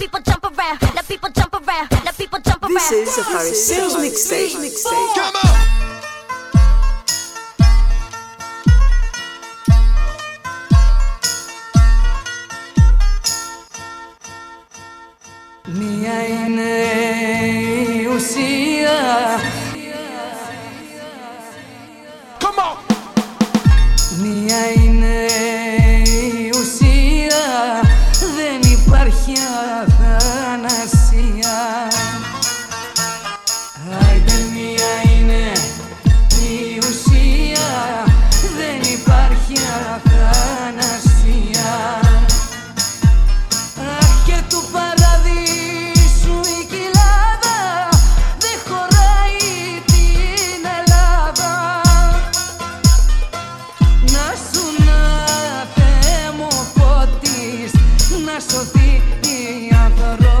people jump around, let people jump around, let people jump around. This is a Paris sales mixtape. Come on. Μία είναι η ουσία. Μία είναι η ουσία. Δεν υπάρχει αθανασία. Άιντε μία είναι η ουσία. Δεν υπάρχει αθανασία. Αχ, και του παραδείσου σωθεί η ανθρώπινη.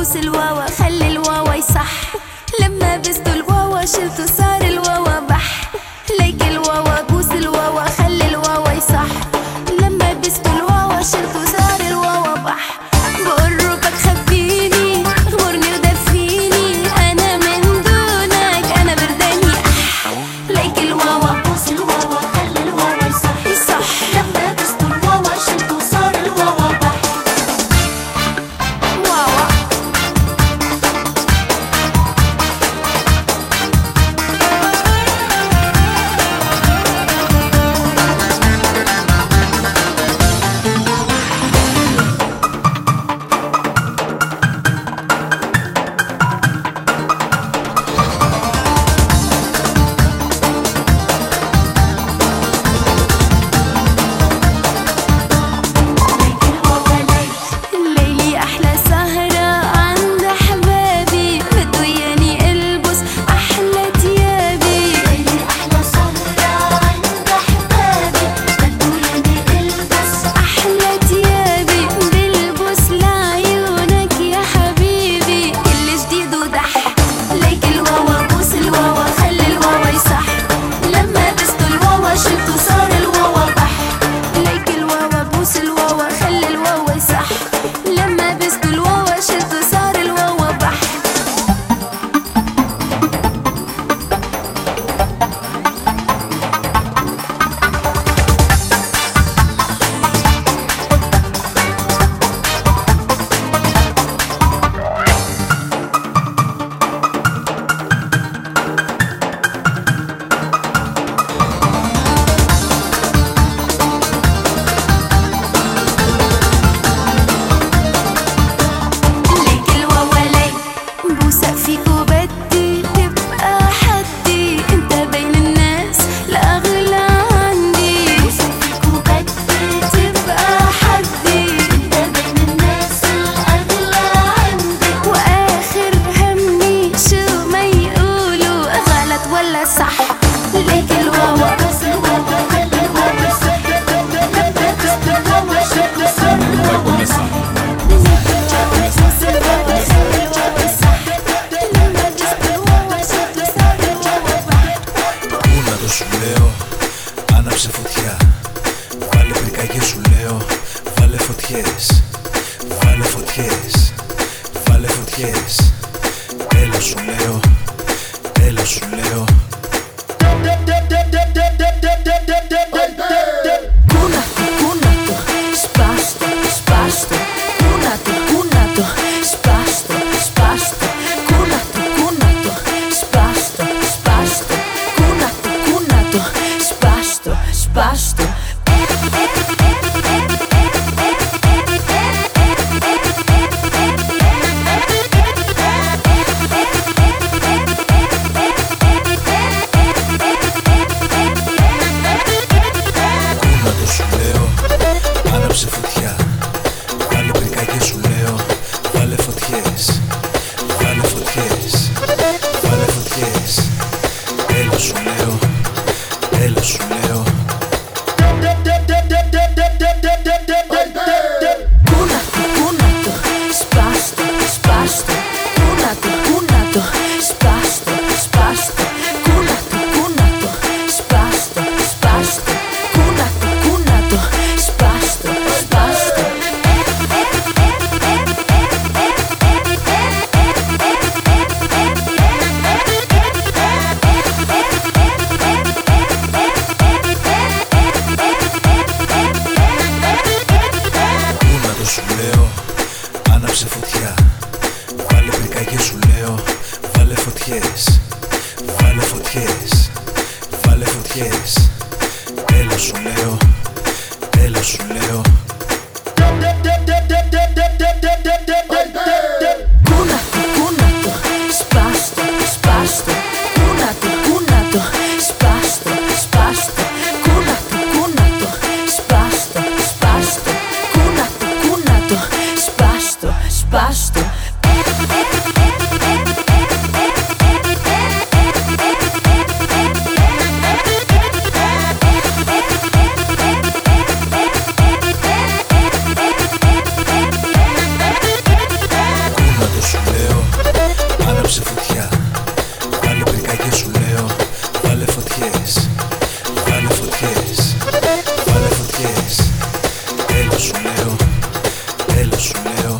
ببوس الواوا خلي الواوا يصح، لما بستو الواوا شلتو صار الواوا بح، ليك الواوا بوس الواوا خلي الواوا يصح، لما بستو الواوا شلتو صار الواوا بح. بقربك خفيني غمرني ودفيني، انا من دونك انا برداني اح، ليك الواوا بوس الواوا خلي الواوا يصح، لما بستو الواوا شلتو صار الواوا بح. Σου λέω, άναψε φωτιά, βάλε πυρκαγιές σου λέω, βάλε φωτιές, βάλε φωτιές, βάλε φωτιές, τέλος σου λέω, τέλος σου λέω. Πού να το, πού να το, σπάστο, σπάστο, πού να το, πού να το, σπάστο, σπάστο, πού να το, πού να το, σπάστο, σπάστο. Σπάστο, σπάστο. Κούνατο σου λέω, άναψε φωτιά, βάλε πυρκαγιές σου λέω, βάλε φωτιές, βάλε φωτιές, βάλε φωτιές, τέλος σου λέω. Τέλος σου λέω. Πού να το, πού να το, σπάστο, σπάστο, πού να το, πού να το, σπάστο, σπάστο, πού να το, πού να το, σπάστο, σπάστο, πού να το, πού να το, σπάστο, σπάστο. Σου λέω, άναψε φωτιά, βάλε πυρκαγιές σου λέω, βάλε φωτιές, βάλε φωτιές, βάλε φωτιές, τέλος σου λέω, τέλος σου λέω. Πού να το, πού να το, σπάστο, σπάστο, πού να το, πού να το, σπάστο, σπάστο, πού να το, πού να το, σπάστο, σπάστο. Σπάστο, σπάστο. να το σου λέω. Άναψε φωτιά, βάλε πυρκαγιές σου λέω. Βάλε φωτιές, βάλε φωτιές, βάλε φωτιές. Έλα σου λέω, έλα σου λέω.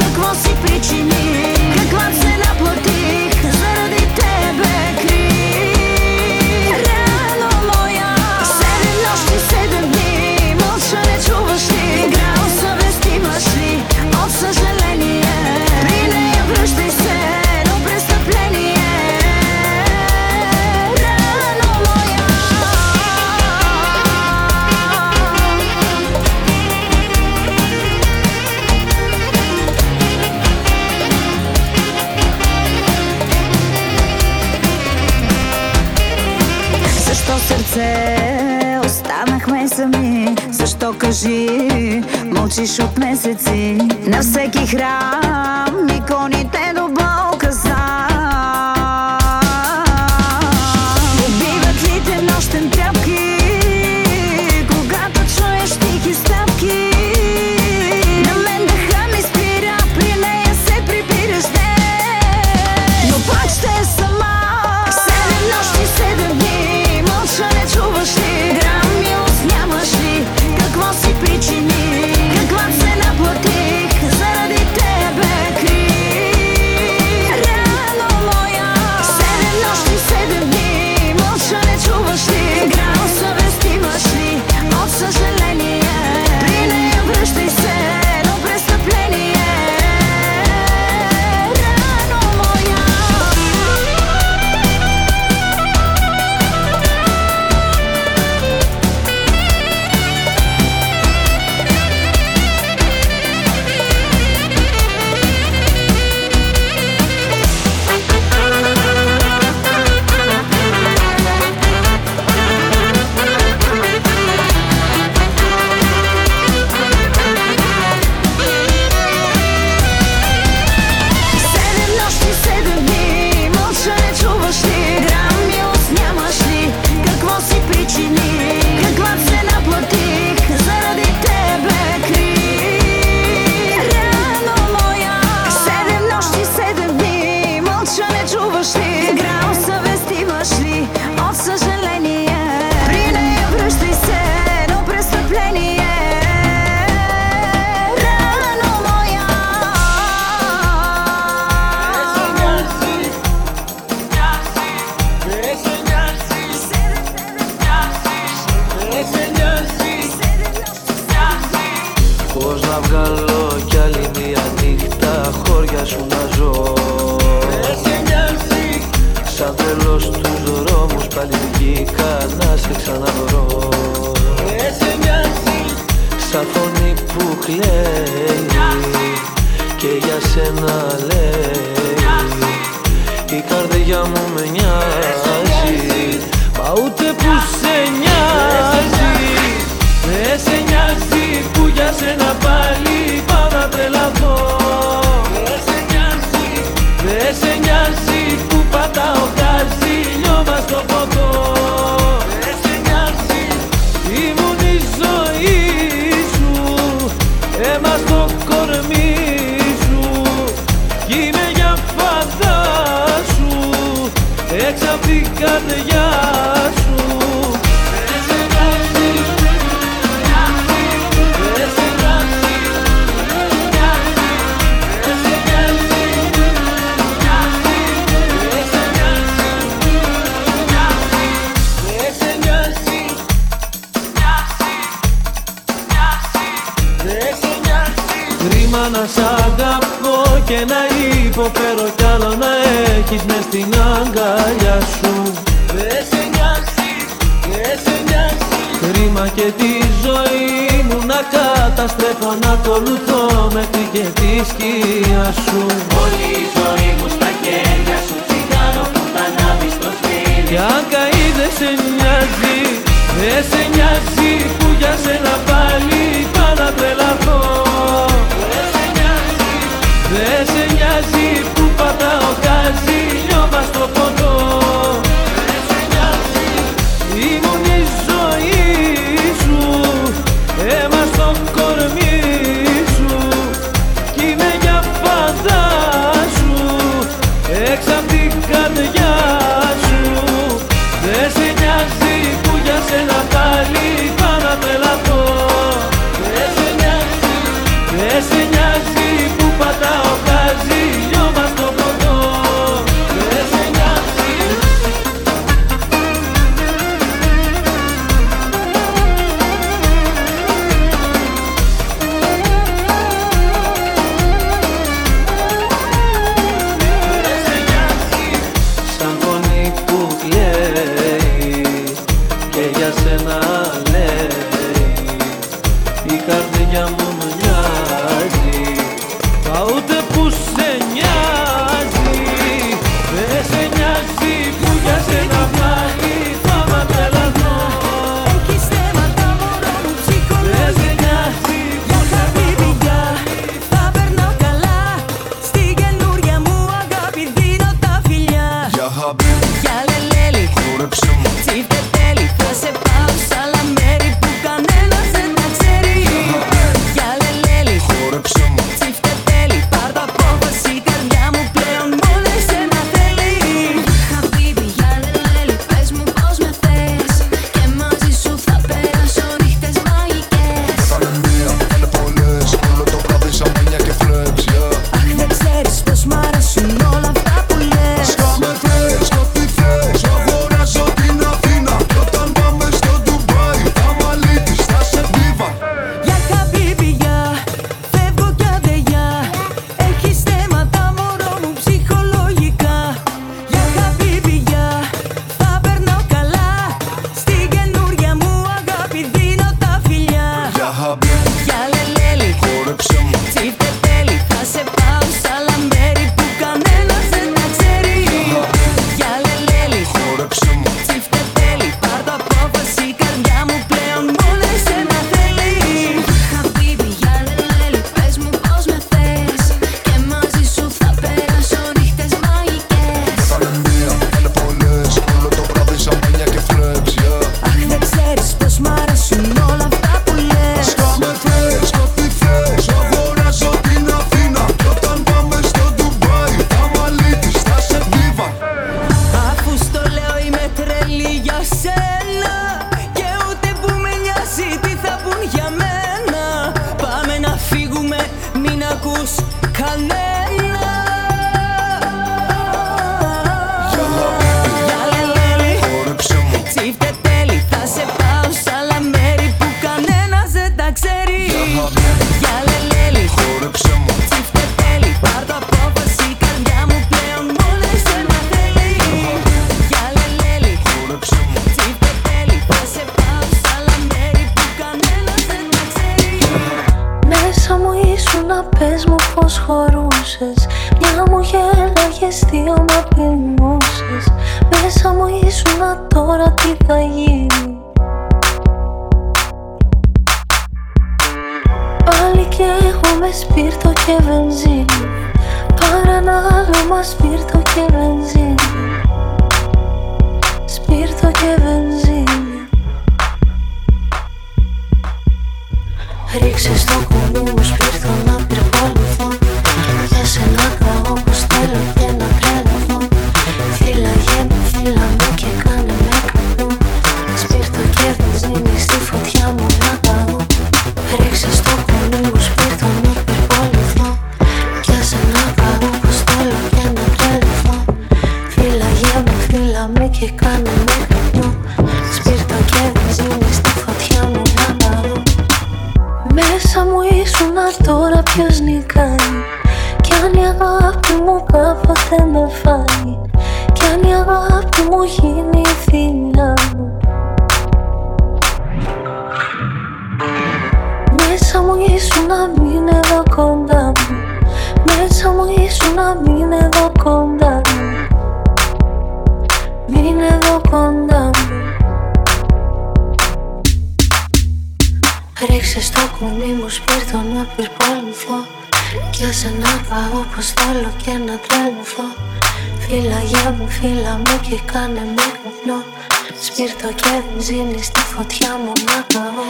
Какво си причини, каква цена платих заради тебе. και για σένα λέει. Η καρδιά μου με νοιάζει, μα ούτε που σε νοιάζει. Με σε νοιάζει που για σένα πάλι πάω να τρελαθώ. Δε σε νοιάζει που πατάω καζίλιο μας το ποτό. Δε σε νοιάζει, ήμουν η ζωή σου, έμας το κορμί σου, κι είμαι για πάντα σου, έξω απ' την καρδιά σου. Δε σε νοιάζει, δε σε νοιάζει, δε σε νοιάζει. Κρίμα να σ' αγαπώ και να υποφέρω κι άλλο να έχεις μες στην αγκαλιά σου. Δε σε νοιάζει, δε σε νοιάζει. Κρίμα και τη ζωή μου να καταστρέφω, να ακολουθώ μέχρι και τη σκιά σου. Όλη η ζωή μου στα χέρια σου, τσιγάρο που θα ανάβεις το σπίτι. Κι αν καεί δε σε νοιάζει, δε σε νοιάζει που για σένα πάλι πάω να τρελαθώ. Δε σε νοιάζει που πατάω καζίλιο μας στο ποτό. Δε σε νοιάζει, ήμουν η ζωή σου, αίμα στο κορμί σου, κι είμαι για πάντα σου, έξω απ' την καρδιά σου. Δε σε νοιάζει που για σένα πάλι πάω να τρελαθώ. Δε σε νοιάζει, δε σε νοιάζει που πατάω καζίλιο μας το ποτό. Δε σε νοιάζει. Δε σε νοιάζει. Σαν φωνή που κλαίει και για σένα λέει, η καρδιά μου με νοιάζει, μα ούτε που σε νοιάζει. Δε σε νοιάζει που για σένα πάλι θα μ' τρελαθώ. Έχεις θέματα μωρό μου ψυχολογικά. Δε σε νοιάζει που για χαμηλικά θα περνάω καλά. Στη καινούρια μου αγάπη δίνω τα φιλιά. Για χαμπίμπι, για λελέλη, χόρεψε μου τσιφτετέλη. Θα σε πάω σ' άλλα μέρη που κανένας δεν τα ξέρει. Για χαμπίμπι, για λελέλη, χόρεψε μου τσιφτετέλη. Πάρ' μιλούσες. Μια μου γέλαγες, δύο μ' απειλούσες. Μέσα μου ήσουνα, τώρα τι θα γίνει? Πάλι κι εγώ με σπίρτο και βενζίνη. Παρανάλωμα, σπίρτο και βενζίνη. Σπίρτο και βενζίνη. Ρίξε στο κουμπί μου σπίρτο να πυρποληθώ. Για σένα καώ πως θέλω και να τρελαθώ. Φύλαγε με, φύλα με και κάνε με κακό. Σπίρτο και βενζίνη στη φωτιά μου να καώ. Ρίξε στο κουμπί μου σπίρτο να πυρποληθώ. Για σένα καώ πως θέλω και να τρελαθώ. Φύλαγε με, φύλα με και κάνε με κακό. Σπίρτο και βενζίνη στη φωτιά μου να καώ. Μέσα μου ήσουνα, τώρα ποιος νικάει? Κι αν η αγάπη μου κάποτε με φάει, κι αν η αγάπη μου γίνει η θηλιά μου. Μέσα μου ήσουνα, μην εδώ κοντά μου. Μέσα μου ήσουνα, μην εδώ κοντά μου. Μην εδώ κοντά μου. Ρίξε στο κουνί μου σπίρτο να πυρποληθώ. Κι ας αναπαώ πως θέλω και να τρελαθώ. Φύλαγε μου, φύλα μου και κάνε με καπνό. Σπίρτο και βενζίνη στη φωτιά μου να καώ.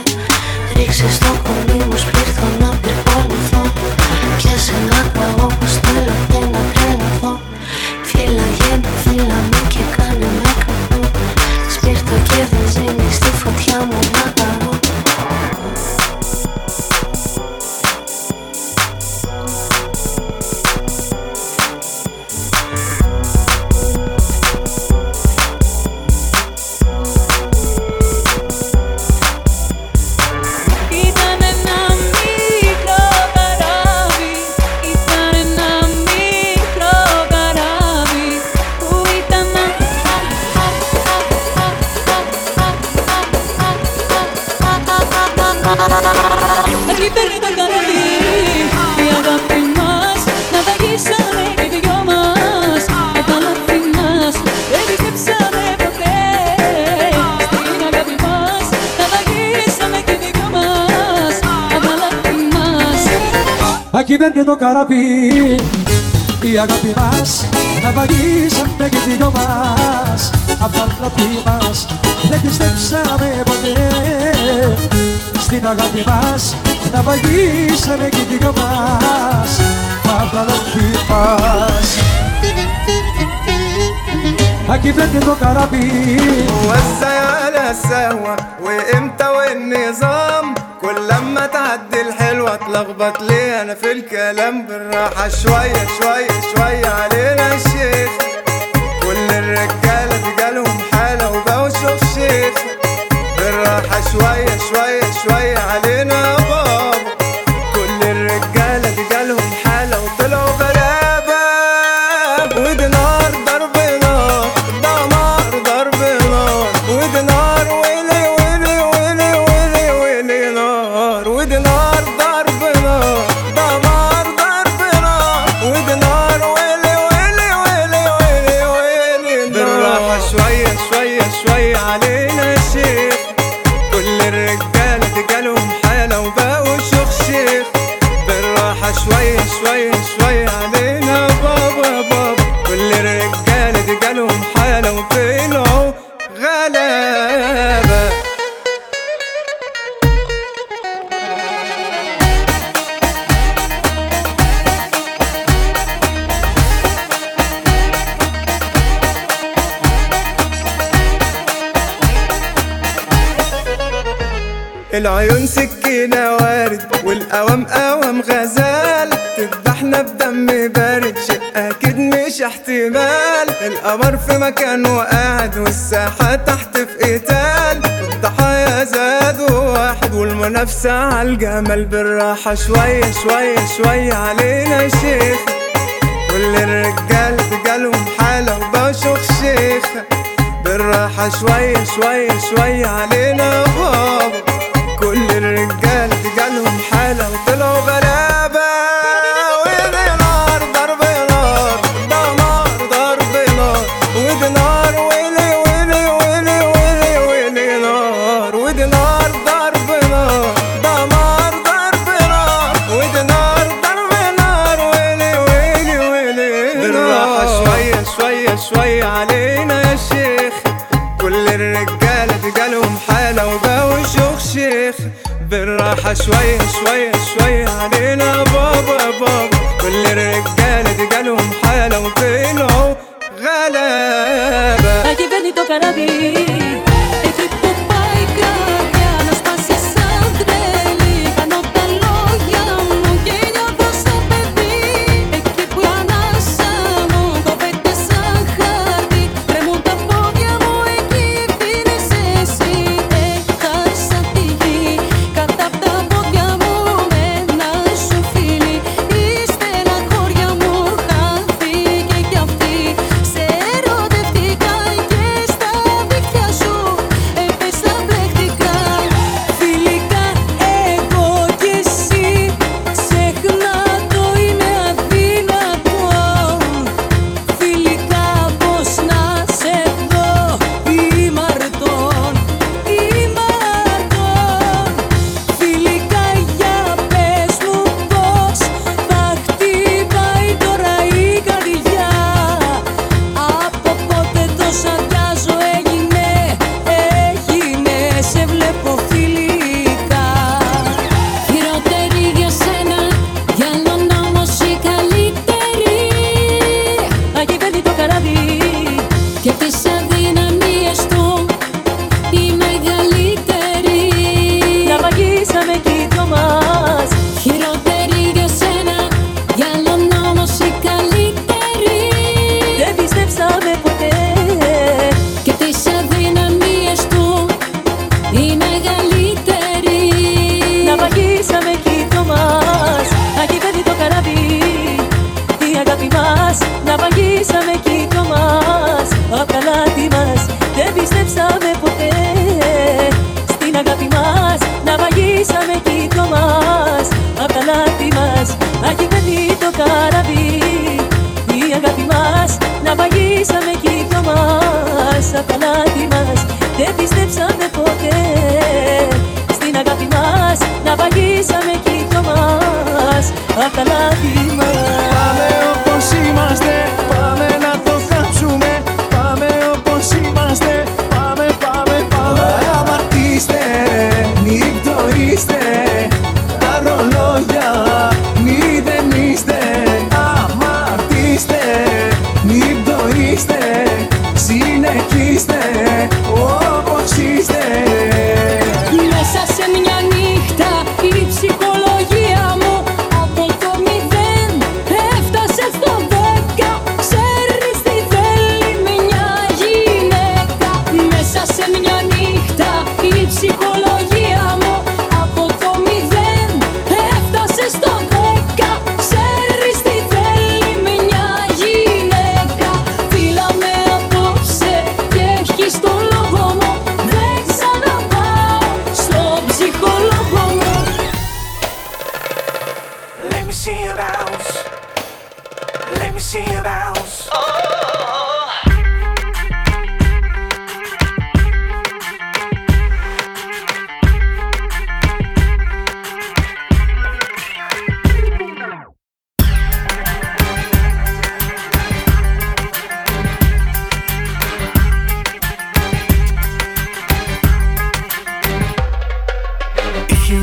Ρίξε στο κουνί μου σπίρτο να πυρποληθώ. Κι ας αναπαώ πως θέλω και να τρελαθώ. Φύλαγε μου, φύλα μου και κάνε με καπνό. Σπίρτο και βενζίνη στη φωτιά μου να καώ. Εκεί μπαίνει το καράβι, η αγάπη μας. Να βαγίσαμε και οι δυο μας. Απ' τα λάθη μας δεν πιστέψαμε ποτέ. Στην αγάπη μας να βαγίσαμε και οι δυο μας. Απ' τα λάθη μας. Εκεί μπαίνει το καράβι. والسيالة السهوة وإمتى والنظام كلما تعدي الحلوة تلخبط ليه أنا في الكلام بالراحة شوية شوية شوية علينا الشيخ كل الرجالة تجالهم حالة وبقوا شوف شيخ بالراحة شوية شوية شوية علينا بابا كل الرجالة تجالهم حالة وطلعوا غلابة ودي نار ضرب نار ده نار ضرب نار ودي نار ويلي ويلي ويلي ويلي ويلي نار ودي نار ضرب نار ده نار ضرب نار ودي نار ويلي ويلي ويلي ويلي ويلي بالراحة شوية شوية شوية علينا الشيخ كل الرجالة تجالهم حالة وبقوا شيخ شيخ بالراحة شوية شوية شوية علينا بابا بابا كل الرجالة تجالهم حالة وطلعوا غلابة العيون سكينة وارد والقوام قوام غزال تذبحنا بدم بارد شيء أكيد مش احتمال القمر في مكانه قاعد والساحة تحت في قتال الضحايا زادوا واحد والمنافسة عالجمال بالراحة شوية شوية شوية علينا شيخ كل الرجال تجالهم حالة وبقوا شيخ شيخ بالراحة شوية شوية شوية علينا بابا كل الرجال تجالهم حالة وطلعوا غلابة ويدي نار شوي علينا يا شيخ. كل الرجالة تجالهم حالة وبقوا شيوخ شيخ. بالراحة شوية شوية شوية علينا بابا بابا. كل الرجالة تجالهم حالة وبينهم غلابة. هاجي بني تو كنبي. You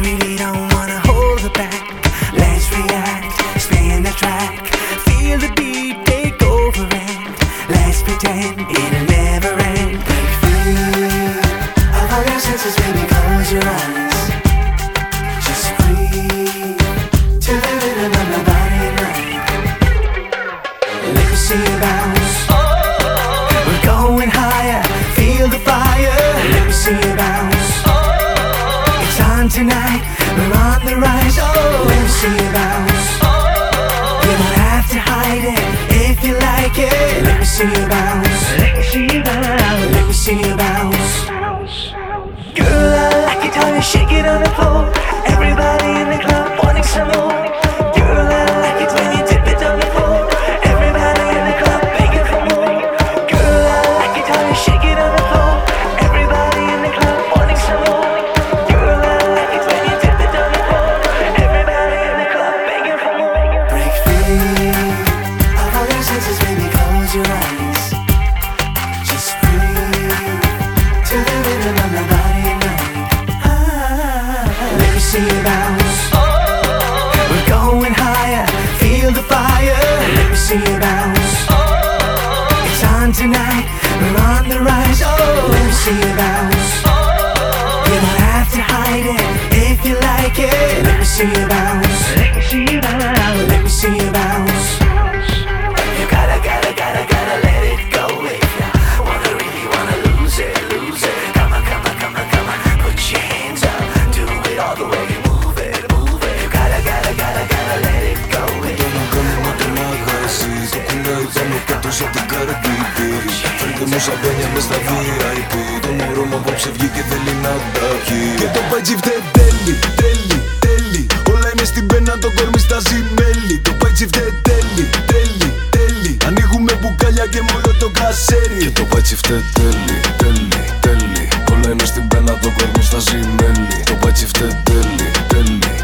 really don't wanna hold it back. Let's react. We're on the rise, oh, when she bounce. You don't have to hide it if you like it. Let me see you bounce. Let me see you bounce. Let me see you bounce. Girl, I like it how you shake it on the floor. Everybody in the club wanting some more. Girl, I like it when you dip it on the floor. Everybody in the club begging for more. Girl, I like it how you shake it on the floor. Everybody in the club wanting some more. Girl, I like it when you dip it on the floor. Everybody in the club begging for more. Break free of all your senses, baby, close your eyes. Just breathe to the rhythm of my body. Let me see you bounce. We're going higher, feel the fire. Let me see you bounce. It's on tonight, we're on the rise. Oh, let me see you bounce. You don't have to hide it if you like it. Let me see you bounce. Let me see you bounce. Let me see you bounce. You gotta let it go. If you really wanna lose it. Come on, put your hands up. All the way, move it, move it. You gotta let it go. Το πατσιφτετέλι,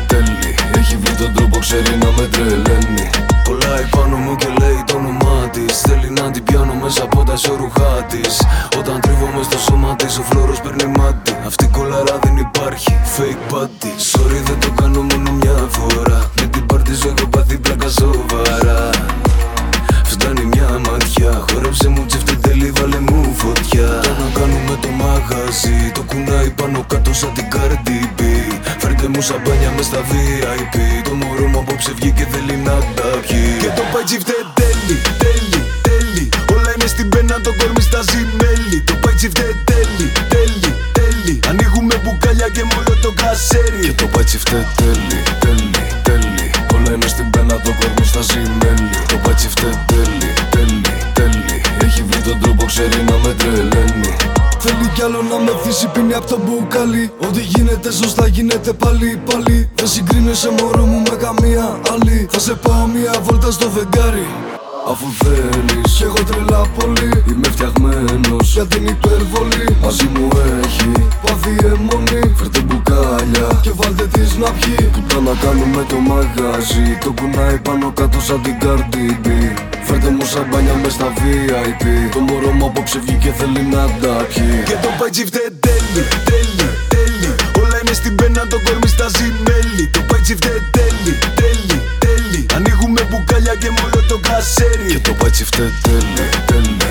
τέλει. Έχει βρει τον τρόπο, ξέρει να με τρελαίνει. Κολλάει πάνω μου και λέει το όνομά της. Θέλει να την πιάνω μέσα από τα σωρούχά της. Όταν τρίβομαι στο σώμα της, ο φλόρος παίρνει μάτι. Αυτή κολαρά δεν υπάρχει, fake party. Sorry, δεν το κάνω μόνο μια φορά. Με την πάρτι σου έχω πάθει πλάκα σοβαρά. Φτάνει μια ματιά, χόρεψε μου ψιφτετέλι, βάλε μου φωτιά. Να κάνουμε το μαγαζί, το κουνάει πάνω κάτω σαν την Cardi B. Φέρτε μου σαμπάνια μες στα VIP, το μωρό μου απόψε βγήκε και θέλει να τα πιει. Και το πατσιφτετέλι, τέλει. Όλα είναι στην πένα, το κορμί στάζει μέλι. Το πατσιφτετέλι, τέλει. Ανοίγουμε μπουκάλια και μόλο το κασέρι. Και το πατσιφτετέλι, τέλει. Όλα είναι στην πένα, το κορμί στάζει μέλι. Το πατσιφτετέλι, τέλει. Έχει βρει τον τρόπο, ξέρει να με τρελαίνει. Θέλει κι άλλο να με θύσει, πίνει απ' το μπουκάλι. Ό,τι γίνεται σωστά γίνεται πάλι. Δεν συγκρίνεσαι μωρό μου με καμία άλλη. Θα σε πάω μια βόλτα στο φεγγάρι. Αφού θέλεις κι εγώ τρελά πολύ. Είμαι φτιαγμένος για την υπερβολή. Μαζί μου έχει πάθει αιμονή. Φέρτε μπουκάλια και βάλτε τις να πιει. Πουτά να κάνουμε το μαγαζί. Το κουνάει πάνω κάτω σαν την Cardi B. Φέρτε μου σαμπάνια μες στα VIP. Το μωρό μου απόψε βγήκε θέλει να τα πιει. Και το πατσιφτετέλι, τέλει. Όλα είναι στην πένα, το κορμί στάζει μέλι. Το πατσιφτετέλι, τέλει. Ανοίγουμε μπουκάλια και μόλο το κασέρι. Και το πατσιφτετέλι, τέλει.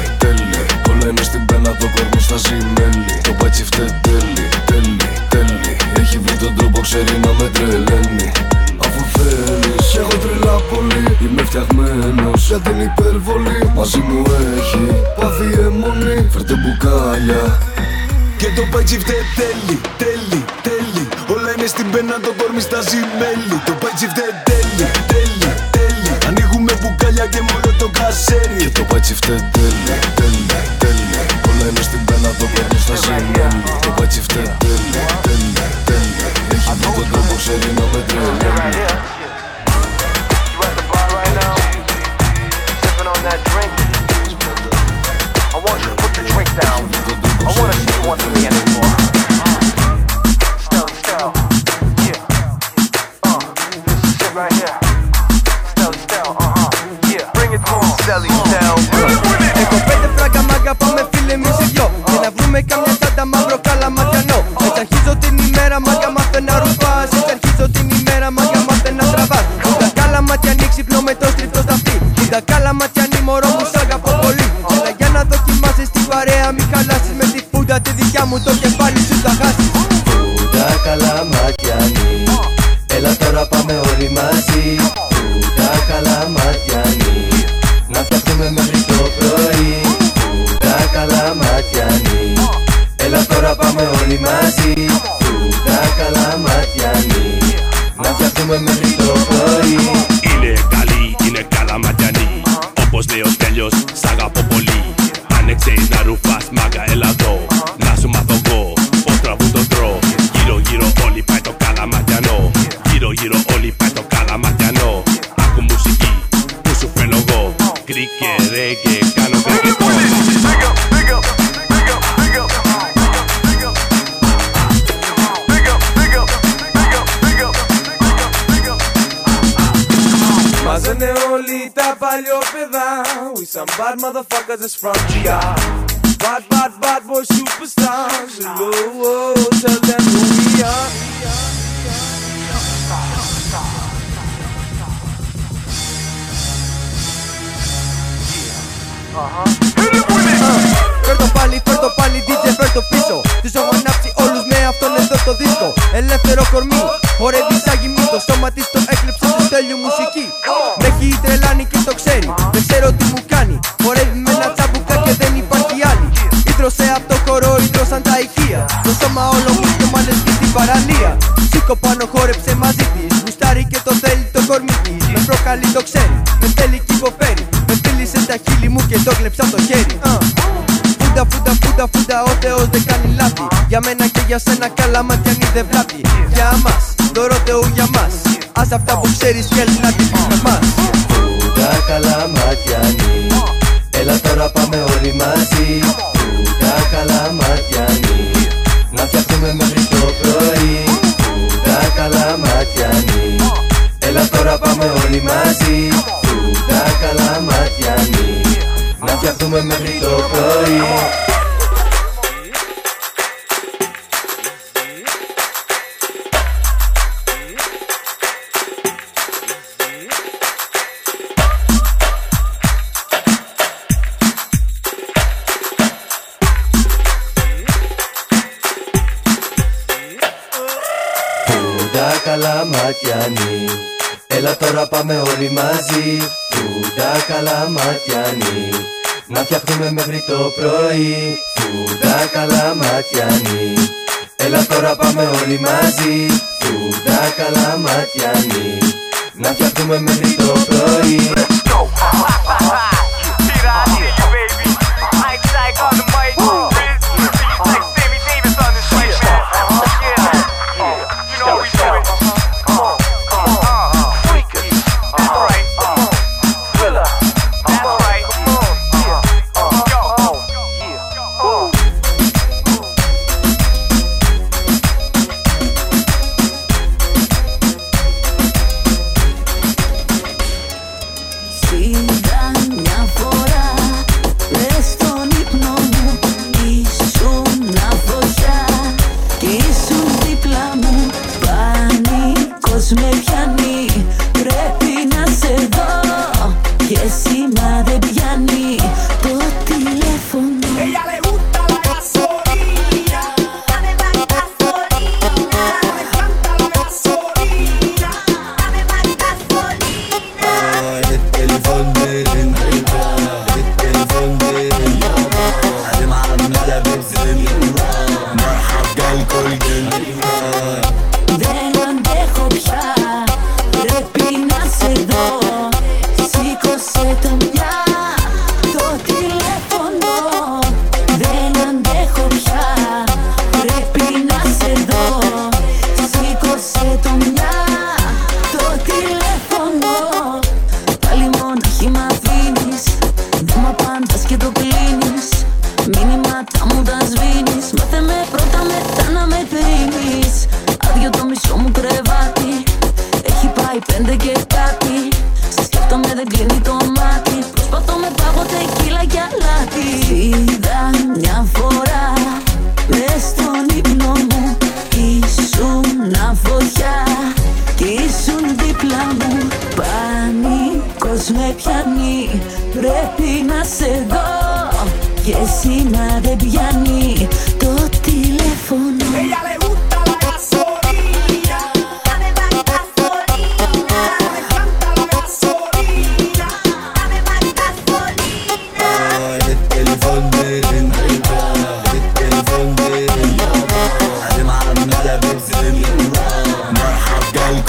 Όλα είναι στην πένα, το κορμί στάζει μέλι. Το πατσιφτετέλι, τέλει. Έχει βρει τον τρόπο, ξέρει να με τρελαίνει. Αφού θέλεις, έχω τρελά πολύ. Είμαι φτιαγμένος για την υπερβολή. Μαζί μου έχει πάθει αιμονή. Φέρτε μπουκάλια. Και το πατσιφτετέλι, τέλει. Όλα είναι στην πένα, το κορμί στάζει μέλι. Το πατσιφτετέλι, τέλει. Ανοίγουμε μπουκάλια και μόλο το κασέρι. Και το πατσιφτετέλι, τέλει. Όλα είναι στην πένα, το κορμί στάζει μέλι. Το πατσιφτετέλι, τέλει. Έχει βρει τον τρόπο, ξέρει να με τρελαίνει. That drink. I want you to put the drink down. I wanna see you once again anymore. Still, yeah. This is shit right here. Still, yeah. Bring it to him, Selly, down. Έχω 5 φράγκα μάγκα, πάμε φίλε εμείς οι δυο. Και να βρούμε καμιά τάντα μαύρο καλαματιανό. Έτσι αρχίζω την ημέρα, μάγκα μάθε να ρουφάς. Έτσι αρχίζω την ημέρα, μάγκα μάθε να τραβάς. Τα καλαματιανή ξυπνώ με το στριφτό σταυρί. Τα καλαματιανή μωρό μου σ' αγαπώ πολύ. Αλλά για να δοκιμάσεις την παρέα μη χαλάσεις. Με τη φούντα τη δικιά μου το κεφάλι σου θα χάσεις. Φούντα καλαματιανή, έλα τώρα πάμε όλοι μαζί. Φούντα καλαματιανή, να φτάσουμε μέχρι το πρωί. Φούντα καλαματιανή, έλα τώρα πάμε όλοι μαζί. Φούντα καλαματιανή. να φτιαχτούμε μέχρι το πρωί. Είναι καλή, είναι καλαματιανή. Όπως λέει ο Στέλιος, σ' αγαπώ πολύ. Αν ξέρεις να ρουφάς, μάγκα έλα εδώ. Να σου μάθω εγώ, πως τραβούν τον τρώω. Γύρω γύρω όλοι πάει το καλαματιανό. Γύρω γύρω όλοι πάει το καλαματιανό. Άκου μουσική που σου φαίνω εγώ. Κρίκε, ρέγγε, κάνω κρέγγετό. Μαζένε όλοι τα παλιόπαιδα. We some bad motherfuckers is from GR. Bad, bad, bad boy superstars. Whoa, whoa, tell them who we are. Φέρτο πάλι, φέρτο πάλι, DJ φέρτο πίσω. Τους έχω ανάψει όλους με αυτόν εδώ το δίσκο. Ελεύθερο κορμί, χορεύει σαν γυμνή. Το στόμα της το έκλεψε του Στέλιου μουσική. Με έχει τρελάνει και το ξέρει. Δεν ξέρω τι μου κάνει. Χορεύει με ένα τσαμπουκά και δεν υπάρχει άλλη. Ήτρωσε απ' το χορό, ήτρωσαν τα ηχεία. Το στόμα όλο μου το μάνες και στην παραλία. Σήκω πάνω, χόρεψε μαζί της. Γουστάρει και το θέλει το κορμί της. Με προκαλεί, το ξέρει. Με θέλει και υποφέρει. Με φίλησε στα χείλη μου και το κλέψα το χέρι. Φούντα, φούντα, φούντα, φούντα, ο Θεός δεν κάνει λάθη. Για μένα και για σένα καλαματιανή δεν βλάπτει. Για μας, το ρώτεο για μας. Ας αυτά που ξέρεις θέλει να τις πεις με μας. Φούντα καλαματιανή, έλα τώρα πάμε όλοι μαζί. Φούντα καλαματιανή, να φτιαχτούμε μέχρι το πρωί. Φούντα καλαματιανή, έλα τώρα πάμε όλοι μαζί. Φούντα καλαματιανή, να φτιαχτούμε μέχρι το πρωί. Καλαματιανή, έλα τώρα πάμε όλοι μαζί. Φούντα καλαματιανή, να φτιαχτούμε μέχρι το πρωί. Φούντα καλαματιανή, έλα τώρα πάμε όλοι μαζί. Φούντα καλαματιανή, να φτιαχτούμε μέχρι το πρωί.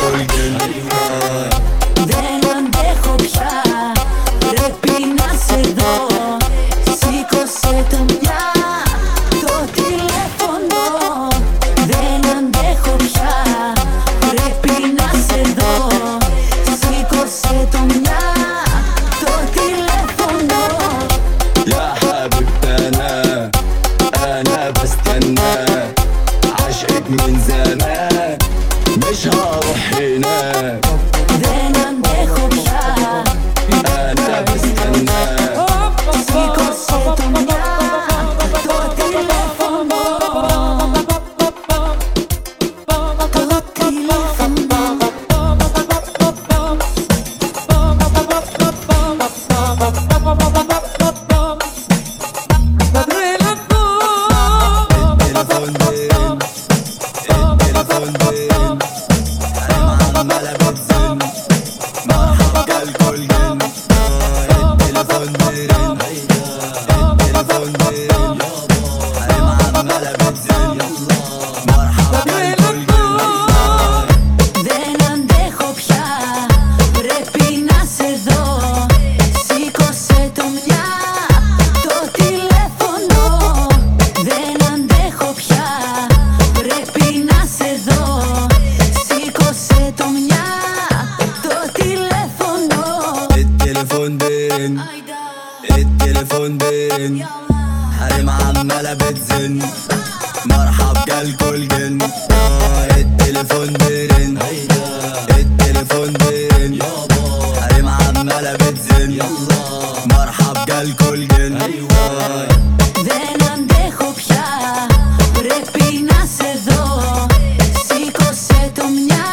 κολλητέλημα. Δεν αντέχω πια, πρέπει να σε δω. Σήκωσε τα μια, το τηλέφωνο. Δεν αντέχω πια, πρέπει να σε δω. Σήκωσε τα μια, το τηλέφωνο. يا حبيبتي أنا بستناك عشقك من زمان مش هروح هناك δεν αντέχω πια أنا بستناك σήκωσε το μια το τηλέφωνο το τηλέφωνο Δεν αντέχω πια, πρέπει να σε δω. Σήκωσε το μια, το τηλέφωνο. Δεν αντέχω πια, πρέπει να σε δω. Σήκωσε το μια, το τηλέφωνο. التليفون دين حريم عمالة بتزن مرحب جالكل جن التليفون دين التليفون دين حريم عمالة بتزن مرحب جالكل جن Δεν αντέχω πια, πρέπει να σε δω. Σήκωσε το μια,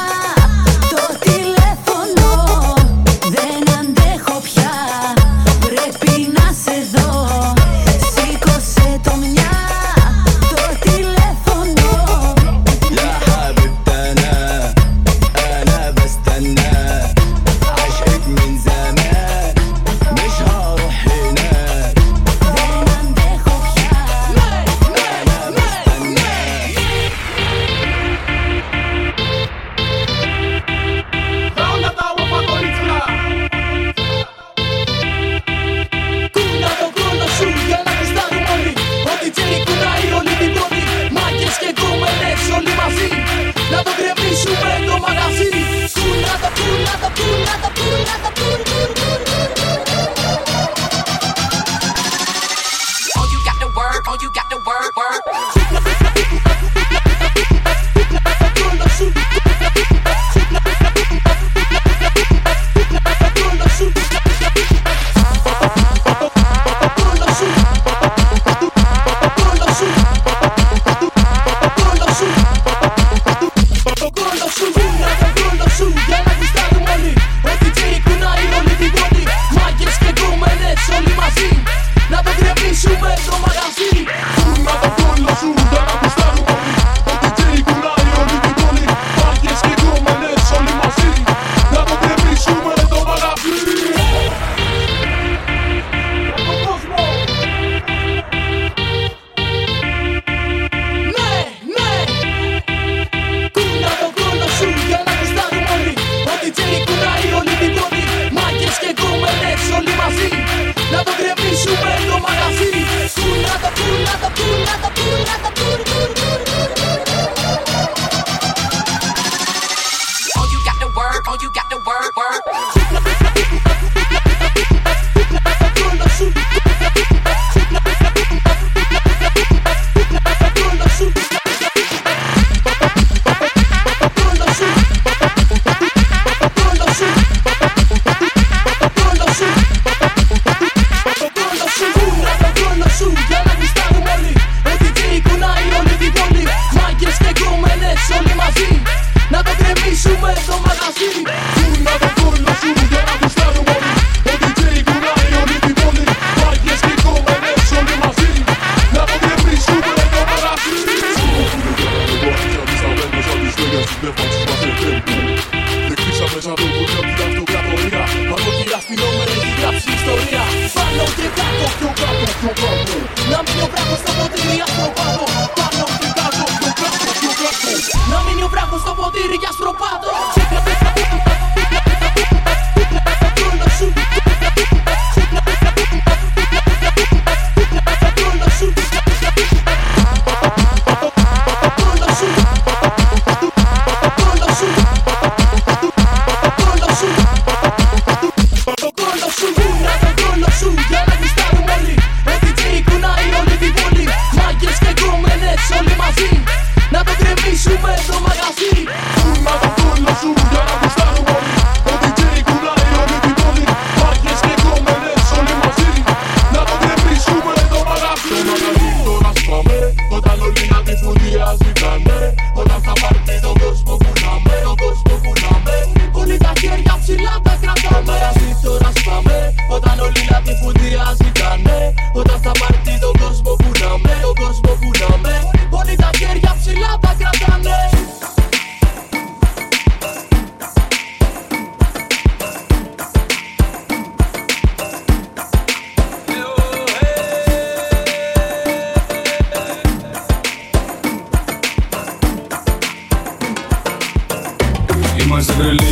το τηλέφωνο. Δεν αντέχω πια, πρέπει να σε δω. Σήκωσε το μια, το τηλέφωνο. يا حبيبتي أنا بستناك عشقك من زمان مش هروح هناك Δεν αντέχω πια, أنا بستناك. Round of applause for Polizia. Κούνατο κόλλο σου για να χρυστάρουμε. Ότι τσίλι κουνάει όλη την πόλη. Μάγκες και κόμενες όλοι μαζί. Να το γκρεμίσουμε το μαγαζί. Κούνατο, κούνατο, κούνατο, κούνατο, Oh, you got the word, oh, you got the word, word. κόλλο σου. Κόλλο σου. Κόλλο σου. Κόλλο σου. Κόλλο σου. Κόλλο σου. Κόλλο σου. Για να γουστάρουμε όλοι. Ότι τσίλι κουνάει όλη την πόλη. Μάγκες και κόμενες όλοι μαζί. Να το γκρεμίσουμε το μαγαζί. Κούνατο κόλλο σου για να γουστάρουμε όλοι. Ότι τσίλι κουνάει όλη την πόλη. Μάγκες και κόμενες όλοι μαζί. Να το γκρεμίσουμε το μαγαζί. Ναι, κούνατο κόλλο σου για να γουστάρουμε όλοι. Ότι τσίλι κουνάει όλη την πόλη. Μάγκες και κόμενες όλοι μαζί. Να το γκρεμίσουμε το μαγαζί. Κούνατο, κούνατο, κούνατο, κούνατο, Oh, you got the word, oh, you got the word, word. κόλλο σου. κόλλο σου. κόλλο σου. κόλλο σου. κόλλο σου. κόλλο σου. Κούνατο κόλλο σου για να γουστάρουμε όλοι. Ότι τσίλι κουνάει όλη την πόλη. Μάγκες και κόμενες όλοι μαζί. Να το γκρεμίσουμε το μαγαζί. Κούνατο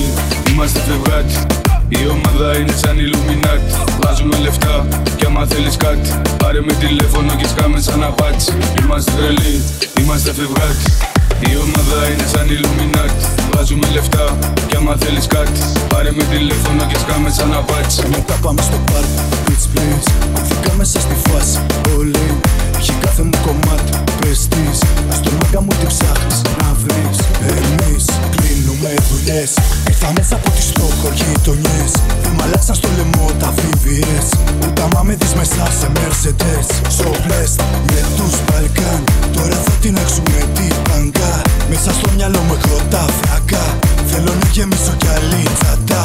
Τετέλη, είμαστε φευγάτι. Η ομάδα είναι σαν Ιλουμινάτι. Βάζουμε λεφτά κι άμα θέλεις κάτι, πάρε με τηλέφωνο και σκάμε σαν απάτσι. Είμαστε τρελοί, είμαστε φευγάτι. Η ομάδα είναι σαν Ιλουμινάτι. Βάζουμε λεφτά κι άμα θέλεις κάτι, πάρε με τηλέφωνο και σκάμε σαν απάτσι. Μετά πάμε στο πάρτι, bitch please. Κουφικά μέσα στη φάση, όλοι. Έχει κάθε μου κομμάτι, πες της. Στο μάγκα μου τη ψάχνεις να βρεις. Εμείς κλείνουμε δουλειές. Ήρθα μέσα από τις στόχο γειτονιές. Μ' αλλάξαν στο λαιμό τα VVS. Ούταμα με δεις μέσα σε Mercedes. Σοπλές με τους Βαλκάν. Τώρα θα την έξουμε την παγκά. Μέσα στο μυαλό μου έχω τα φραγκά. Θέλω να γεμίσω κι άλλη τσαντά.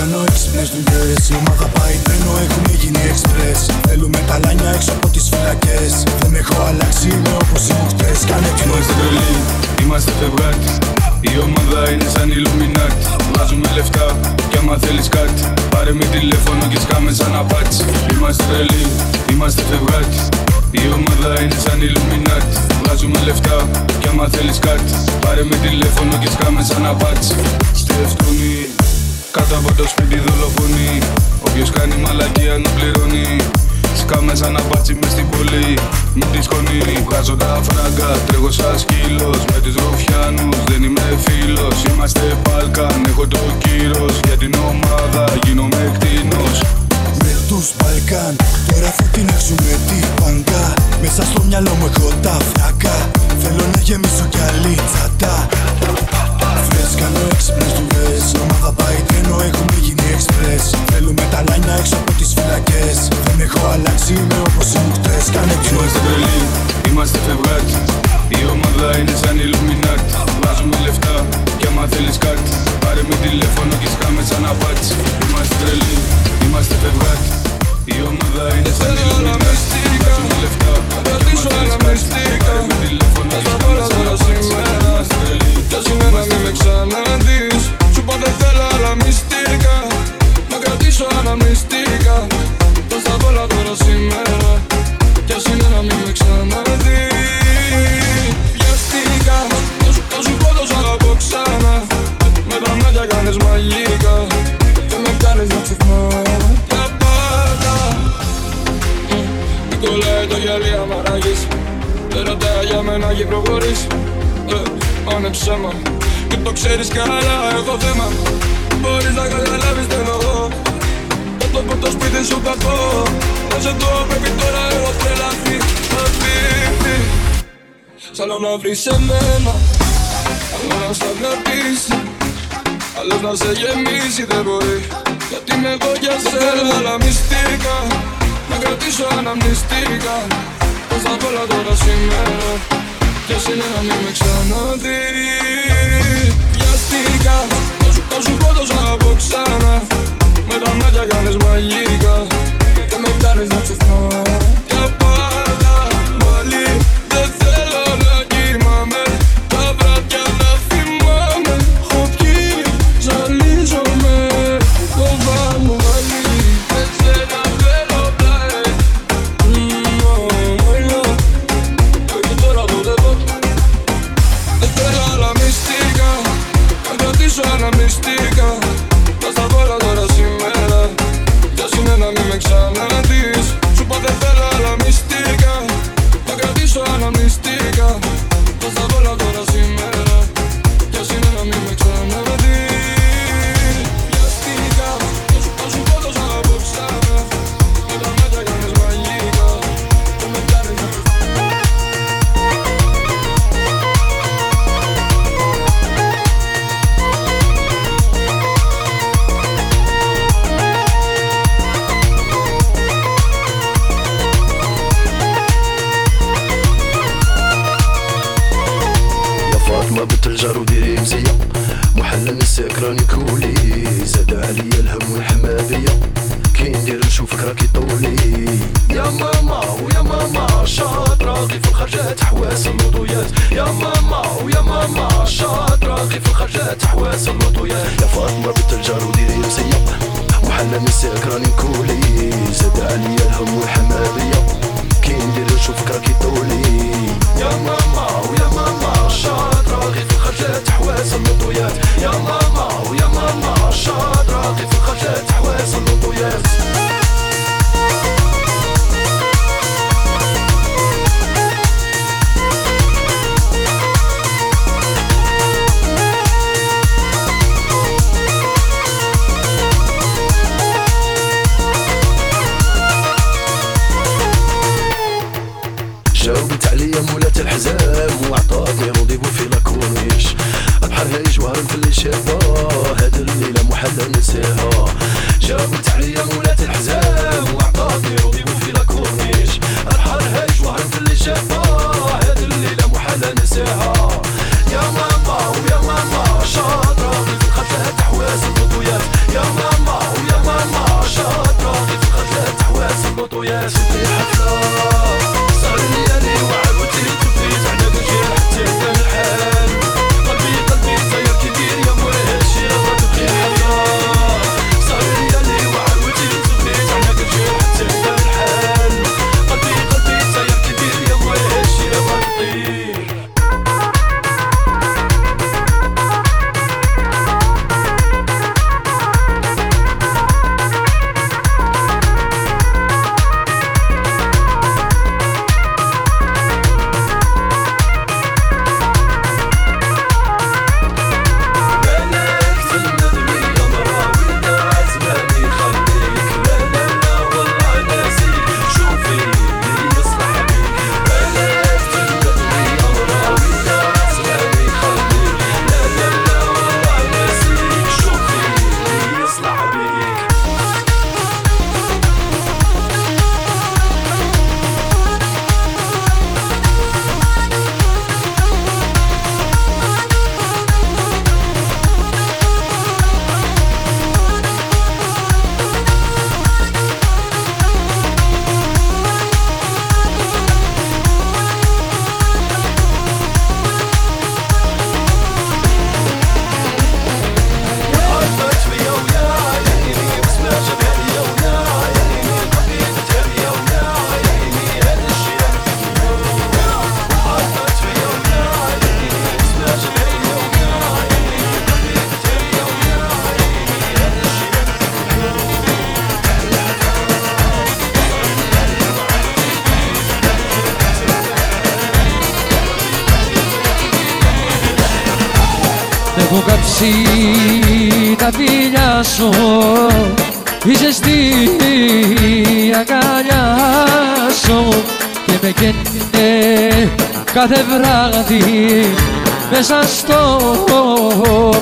Κάνω έξυπνες δουλειές, η ομάδα πάει τρένο, έχουμε γίνει express. Θέλουμε τα λάνια έξω από τις φυλακές. Δεν έχω αλλάξει, είμαι όπως ήμουν χτες. Είμαστε τρελοί, είμαστε φευγάτι. Η ομάδα είναι σαν Ιλουμινάτι. Βγάζουμε λεφτά κι άμα θέλεις κάτι, πάρε με τηλέφωνο και σκάμε σαν απάτσι. Είμαστε τρελοί, είμαστε φευγάτι. Η ομάδα είναι σαν Ιλουμινάτι. Βγάζουμε λεφτά κι άμα θέλεις κάτι, πάρε με τηλέφωνο και σκάμε σαν απάτσι. Στεφτούνι. Κάτω από το σπίτι δολοφονεί. Όποιος κάνει μαλακία να πληρώνει. Σκάμε σαν απάτσι μες στην πόλη. Μην τη σκόνη. Βγάζω τα φράγκα, τρέχω σαν σκύλος. Με τους ρουφιάνους δεν είμαι φίλος. Είμαστε Παλκάν, έχω το κύρος. Για την ομάδα γίνομαι εκτείνος. Με τους Παλκάν, τώρα θα την έξουμε την παγκά. Μέσα στο μυαλό μου έχω τα φράγκα. Θέλω να γεμίσω κι άλλη τσαντά. Φρες κάνω έξυπνες δουλειές. Η ομάδα πάει τρένο, έχουμε γίνει express. Θέλουμε τα λάνια έξω από τις φυλακές. Δεν έχω αλλάξει, είμαι όπως ήμουν χτες. Είμαστε τρελοί, είμαστε φευγάτι. Η ομάδα είναι σαν Ιλουμινάτι. Βάζουμε λεφτά κι άμα θέλεις κάτι, πάρε με τηλέφωνο και σκάμε σαν απάτσι. Είμαστε τρελοί, είμαστε φευγάτι. Η ομάδα είναι σαν Ιλουμινάτι. Βάζουμε λεφτά κι άμα θέλεις κάτι, πάρε με τηλέφωνο και σκάμε σαν απάτσι. Κι ας είναι να μην με ξαναντείς. Σου πάντα θέλω άλλα μυστικά. Να κρατήσω άλλα μυστικά. Τα σταβόλα τώρα σήμερα. Κι ας είναι να μην με ξαναντείς. Βιαστικά. Θα σου πω το σ' αγαπώ ξανά. Με τα μάτια κάνεις μαγικά. Και με κάνεις να ξεχνώ για πάντα. Μην κολλάει το γυαλί άμα ράγεις. Δεν ρωτάει για μένα και προχωρείς. Άνεψέ μα, και το ξέρεις καλά, έχω θέμα. Μπορείς να καταλάβεις τι εννοώ. Τότε που το σπίτι σου καθώ. Άσε το πρέπει τώρα, εγώ τρελαθεί. Αφήτη. Σ' άλλο να βρεις εμένα. Άλλο να σ' αγγρατήσει. Άλλος να σε γεμίσει δεν μπορεί. Γιατί είμαι εγώ για σένα. Άλλα μυστικά. Να κρατήσω αναμνηστικά. Πώς θα πόλα τώρα σήμερα. Κι ας είναι να μην με ξαναδείς. Βιαστικά. Θα σου πω το σ' αγαπώ ξανά. Με τα μάτια κάνεις μαγικά. Και με κάνεις να ξεχνώ για πάντα. Πάλι δεν θέλω να κοιμάμαι. Τα βράδια να θυμάμαι. Έχω πιει, ζαλίζομαι. Φοβάμαι πάλι. Δεν ξέρω αν θέλω πλάι. Αναμνηστικά. Τα σταβόλα τώρα σήμερα. Κι ας είναι να μην με ξαναδείς. Σου είπα δεν θέλω άλλα μυστικά. Θα κρατήσω αναμνηστικά. Τα σταβόλα τώρα σήμερα. Κι ας είναι να μην με ξαναδείς. Βιαστικά. Θα σου πω το σ' αγαπώ ξανά. Με τα μάτια κάνεις μαγικά. Και με κάνεις να جارودي مزية محل النساء راني كولي زاد عليا الهم والحمادية كي ندير نشوفك راكي طولي يا ماما ويا ماما شاطرة غي في الخرجات حواس الموضويات يا ماما ويا ماما شاطرة غي في الخرجات حواس الموضويات يا فاطمة بنت الجارودي مزية محل النساء راني كولي زاد عليا الهم والحمادية kinderi شوف كراكيتو لي يا ماما ويا ماما شاطرة غير خرجت حواس المطويات يا ماما ويا ماما شاطرة غير خرجت حواس المطويات جاوبت عليا مولات الحزام وعطاتني رونديفو في لاكورنيش بحرها جوهر مفلي شابة هاد الليلة محلا ننساها جاوبت عليا مولات الحزام وعطاتني رونديفو في لاكورنيش بحرها جوهر مفلي شابة هاد الليلة محلا ننساها يا ماما ويا ماما شاطرة في الخلفات حواس البطويات يا ماما ويا ماما شاطرة في الخلفات حواس البطويات في حفلة Έχω κάψει τα φίλια σου, η ζεστή αγκαλιά σου και με καίνε κάθε βράδυ μέσα στο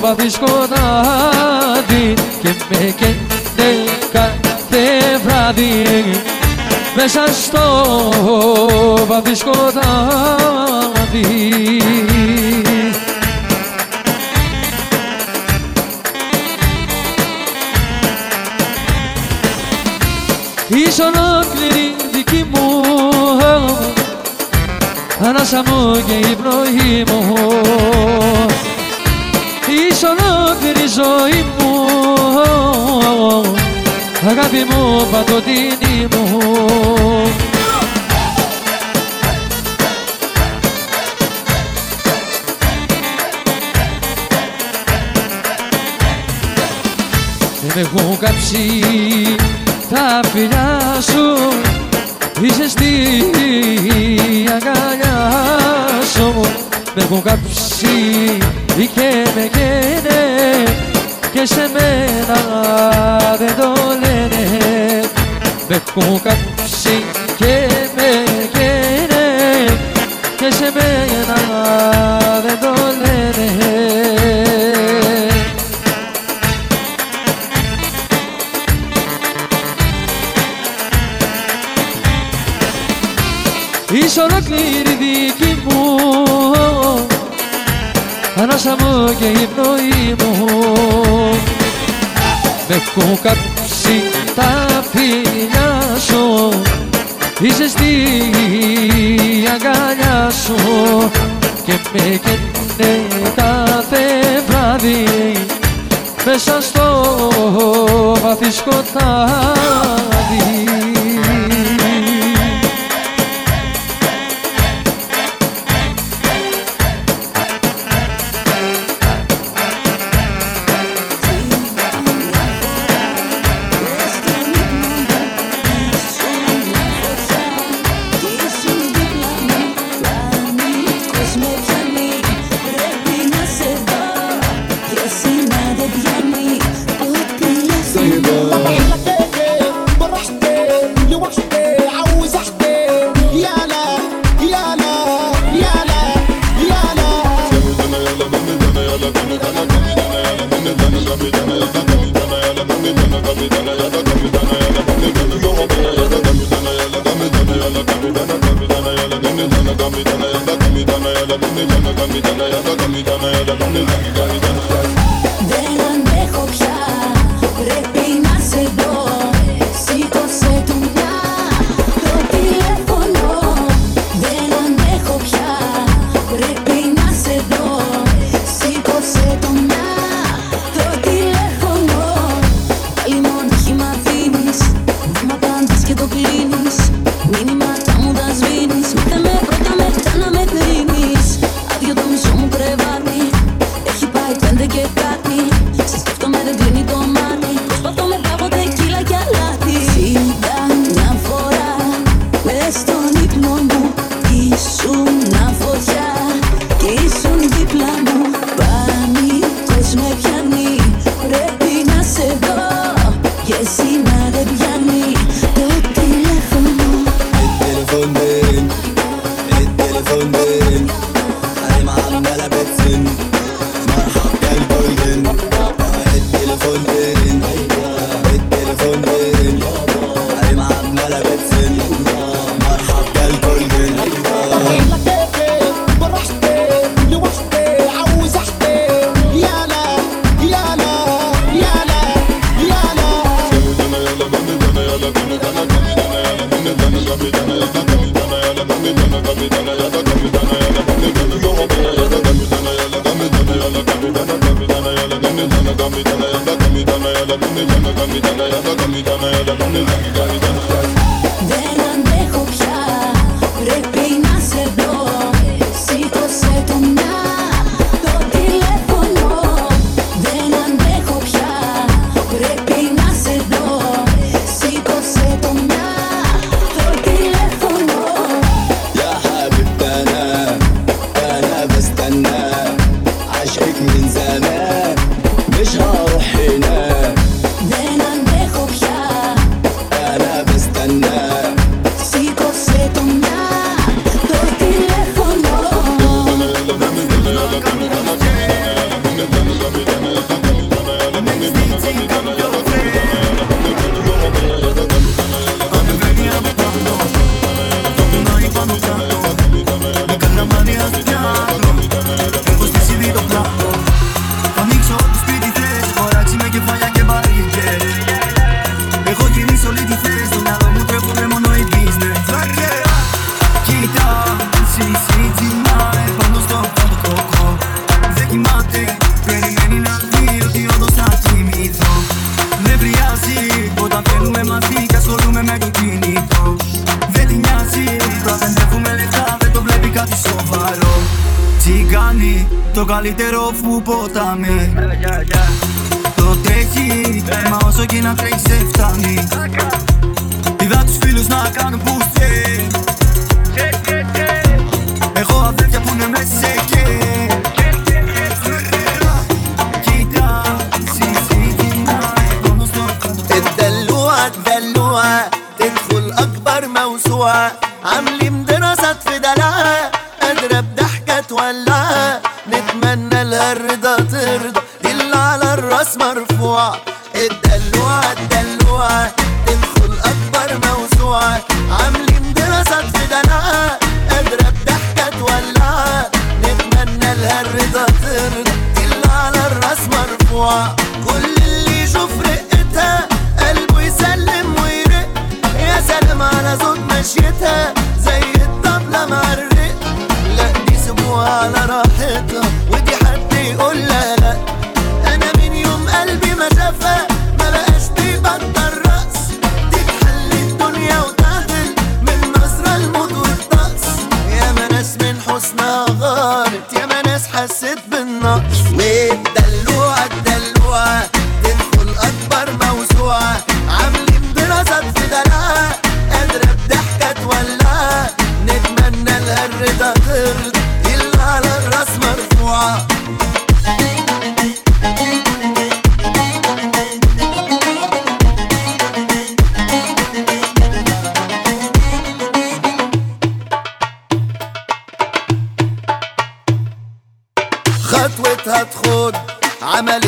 βαθύ σκοτάδι και με καίνε κάθε βράδυ μέσα στο βαθύ σκοτάδι. Είσαι ολόκληρη δική μου, ανάσα μου και η πνοή μου. Είσαι ολόκληρη ζωή μου, αγάπη μου, παντοτινή μου. Δεν έχω κάψει τα φιλιά σου, η ζεστή αγκαλιά σου με έχουν κάψει και με καίνε και σε μένα δεν το λένε. Με έχουν κάψει και με καίνε και σε μένα δεν το λένε. Είσαι ολόκληρη δική μου, ανάσα μου και η πνοή μου. Μ' έχουν κάψει τα φιλιά σου, η ζεστή αγκαλιά σου και με καίνε κάθε βράδυ μέσα στο βαθύ σκοτάδι.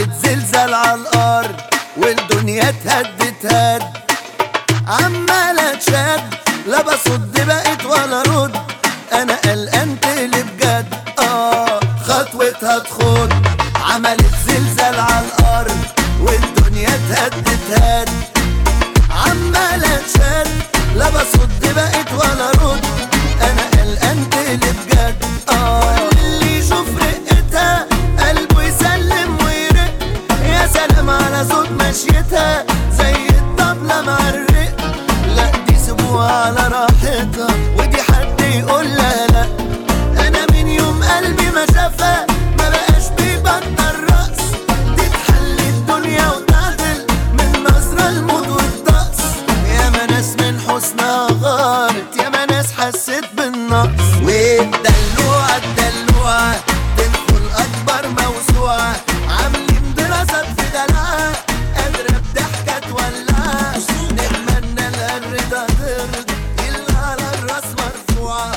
عملت زلزال عالأرض والدنيا اتهدت هد، عمالة تشد لا بصد بقت ولا رد، أنا قلقان تقلي بجد خطوتها تخد. عملت زلزال عالأرض والدنيا اتهدت هد، عمالة تشد لا بصد بقت ولا رد، أنا قلقان تقلي بجد اللي يشوف رقتها قلبه يسلم ويرق، يا سلام على صوت مشيتها زي الطبلة مع الرق، لا دي سيبوها على راحتها ودي حد يقولها لا، أنا من يوم قلبي ما شافها ما بقاش بيبطل رقص، دي تحلي الدنيا وتعدل من نظرة الموت والطقس، ياما ناس من حسنها غارت، ياما ناس حسيت بالنقص، والدلوعة الدلوعة تدخل أكبر موسوعة، عاملين دراسات في دلعها قادرة بضحكة تولعها، نتمنى القرد هترد اللي على الراس مرفوعة.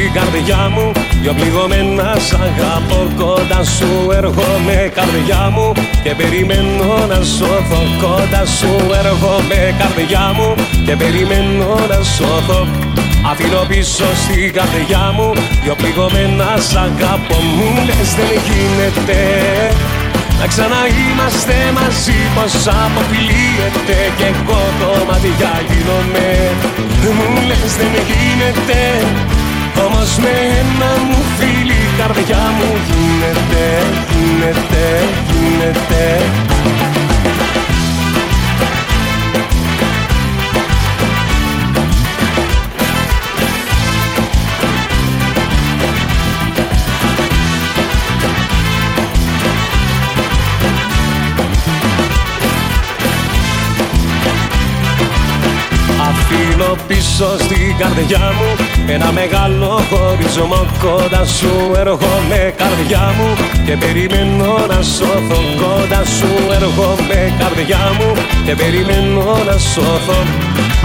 Στην καρδιά μου δυο πληγωμένα σ' αγαπώ, κοντά σου έρχομαι καρδιά μου και περιμένω να σωθώ, κοντά σου έρχομαι καρδιά μου και περιμένω να σωθώ. Αφήνω πίσω στην καρδιά μου δυο πληγωμένα σ' αγαπώ, μου λες δεν γίνεται να ξαναείμαστε μαζί, πως αποφυλίεται και εγώ το μάτια γίνομαι, μου λες δεν γίνεται όμως με ένα μου φίλι καρδιά μου γίνεται, γίνεται, γίνεται. Αφήνω πίσω στην καρδιά μου ένα μεγάλο χωρισμό, κοντά σου έρχομαι καρδιά μου και περιμένω να σώθω, κοντά σου έρχομαι καρδιά μου και περιμένω να σώθω.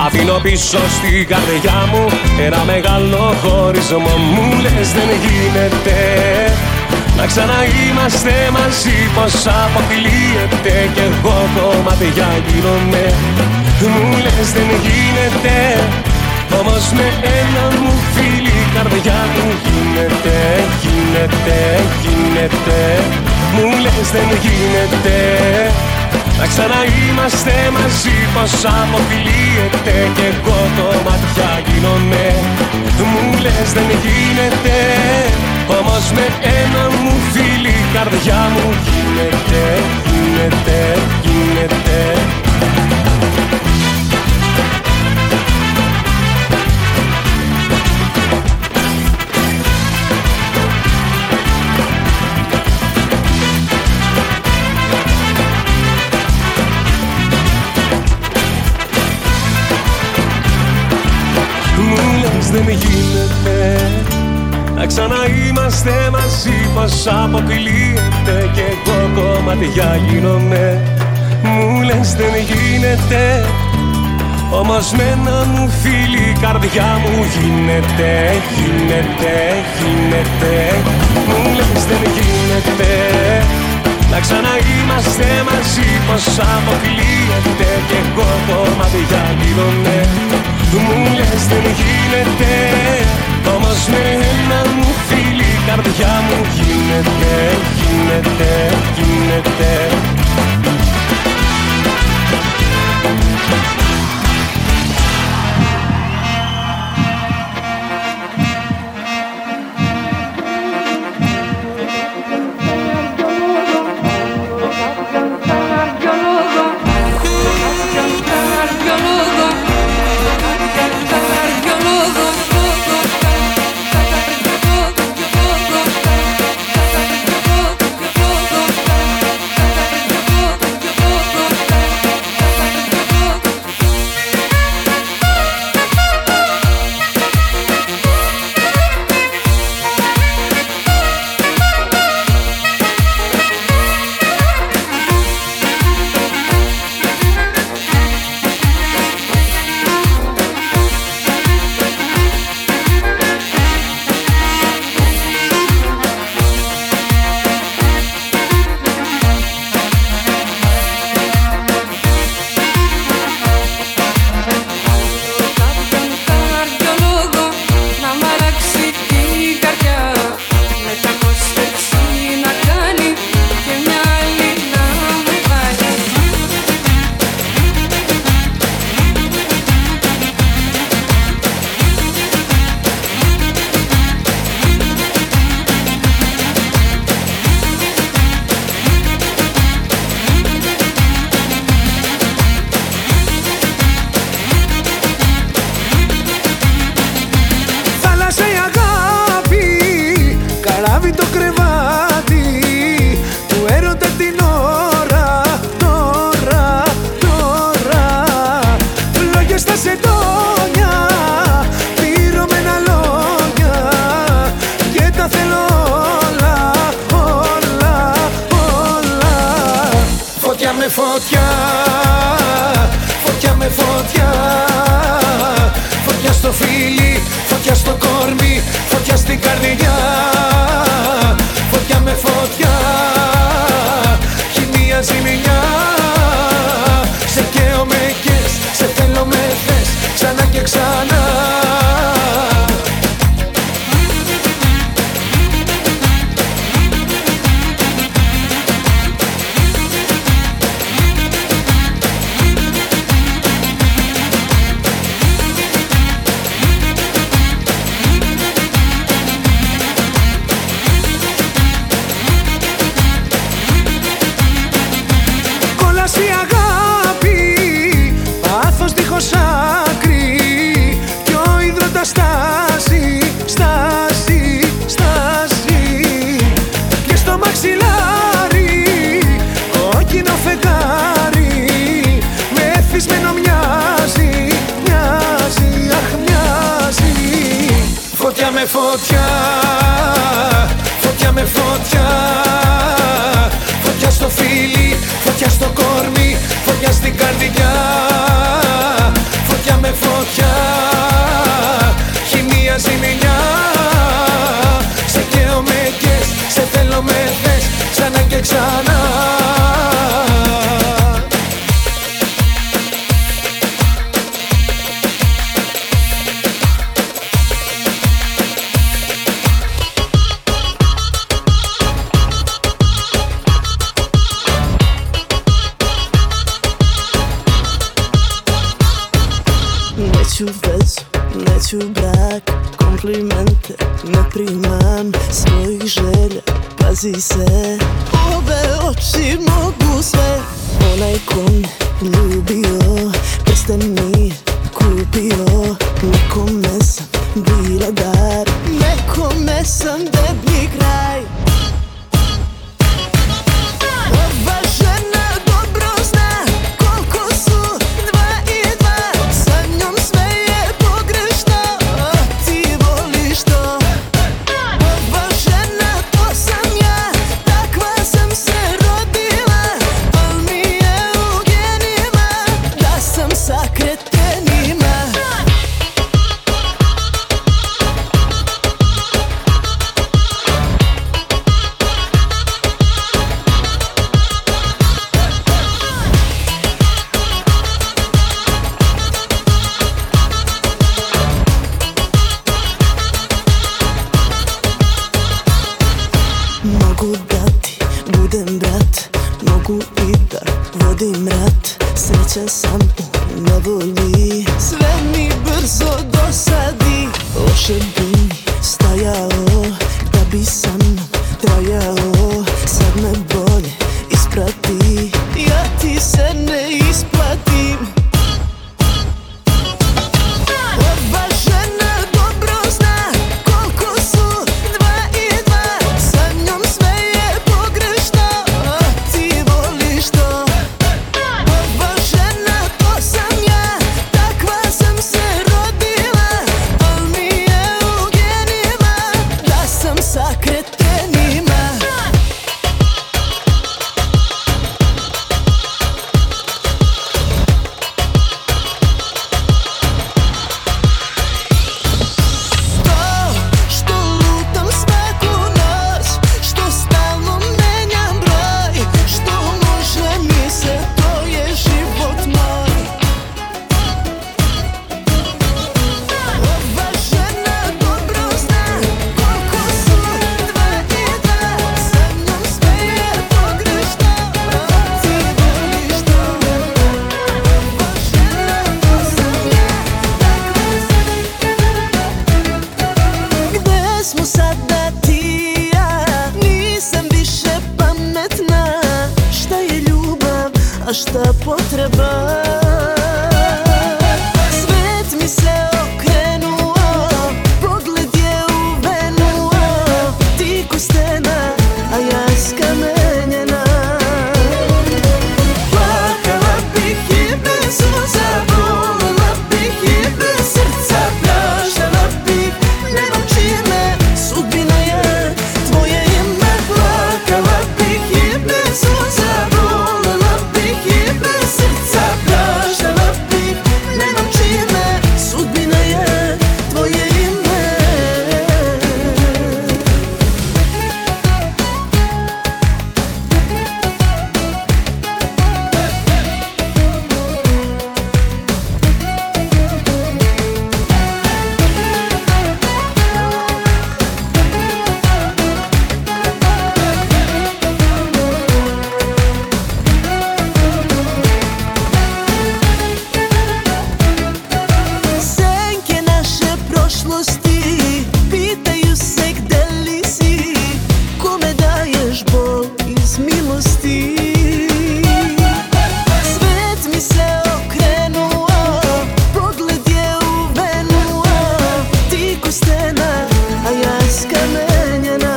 Αφήνω πίσω στην καρδιά μου ένα μεγάλο χωρισμό, μου λες δεν γίνεται να ξαναείμαστε μαζί, πως αποφυλίεται και εγώ κομμάτια γίνομαι, μου λες δεν γίνεται όμως με ένα μου φίλι καρδιά μου γίνεται, γίνεται, γίνεται. Μου λες δεν γίνεται να ξαναείμαστε μαζί, πως αποφυλίεται και εγώ το μάτια γίνομαι, μου λες δεν γίνεται όμως με ένα μου φίλι καρδιά μου γίνεται, γίνεται, γίνεται. Δεν γίνεται να ξαναείμαστε μαζί, πως αποφυλίεται και εγώ κομμάτια γίνομαι, μου λες δεν γίνεται Όμως με ένα μου φίλη η καρδιά μου γίνεται, γίνεται, γίνεται. Μου λες δεν γίνεται να ξαναείμαστε μαζί, πως αποκλείεται κι εγώ το μάτια κλείνομαι. Μου λες δεν γίνεται, όμως με ένα μου φίλη η καρδιά μου γίνεται, γίνεται, γίνεται. Sakretten стояла, да би сам траяла. Sad me bolje isprati, ja ti se ne isplatim. A šta potreba? Svet mi se okrenuo, pogled je uvenuo. Ti ko stena, a ja skamenjena. Plakala bih i bez suza, volala bih i bez srca. Praštala bih, nemam čime, sudbina je tvoje ime. Plakala bih i bez suza, pitaju se gde li si, kome daješ bol iz milosti. Svet mi se okrenuo, pogled je uvenuo. Ti ko stena, a ja skamenjena.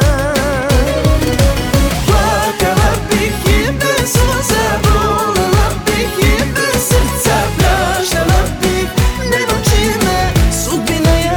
Plakala bih i bez suza, volala bih i bez srca. Praštala bih, nemam čime, sudbina je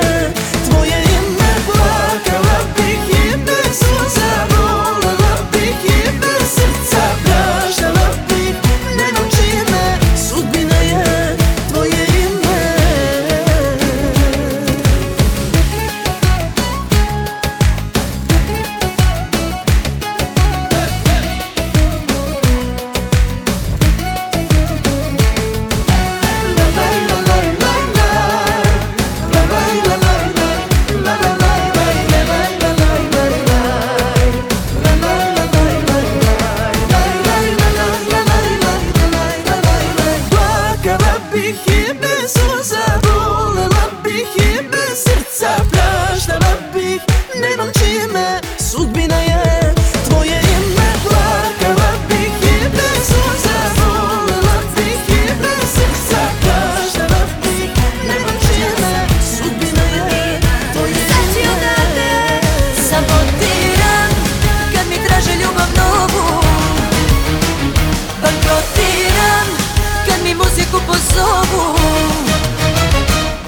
pozovu.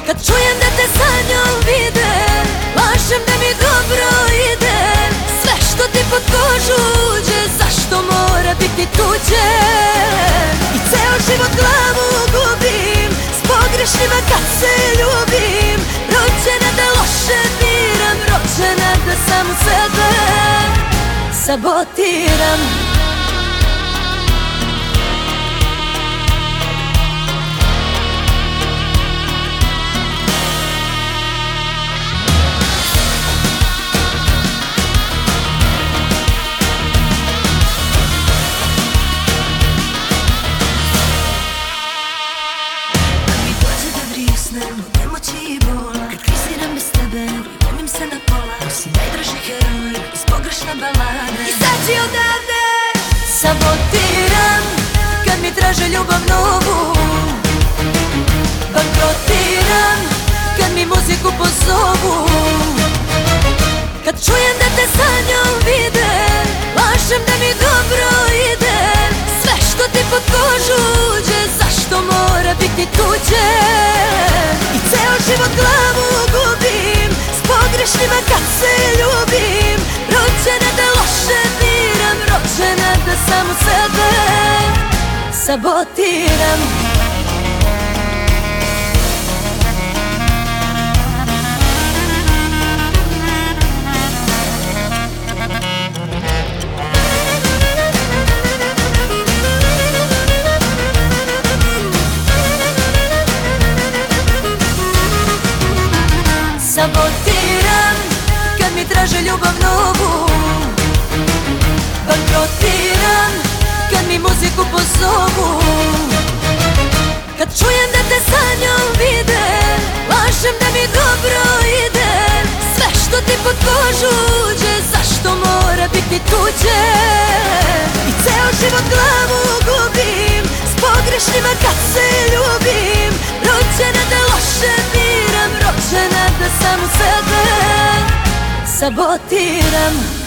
Kad čujem da te sa njom vide, lažem da mi dobro ide. Sve što ti pod kožu uđe, zašto mora biti tuđe? I ceo život glavu gubim s pogrešnima kad se ljubim. Rođena da loše biram, rođena da samu sebe sabotiram. Kad kriziram bez tebe, ljubim se prođe i ceo život glavu gubim s pogrešnima kad se ljubim. Rođena da loše diram, rođena da samo sebe sabotiram. Sabotiram kad mi traže ljubav novu, bankrotiram kad mi muziku pozovu. Kad čujem da te sa njom vide, lažem da mi dobro ide. Sve što ti pod kožu uđe, zašto mora biti tuđe? I ceo život glavu gubim s pogrešnima kad se ljubim. Rođena da loše diram, rođena da samu sebe sabotiram.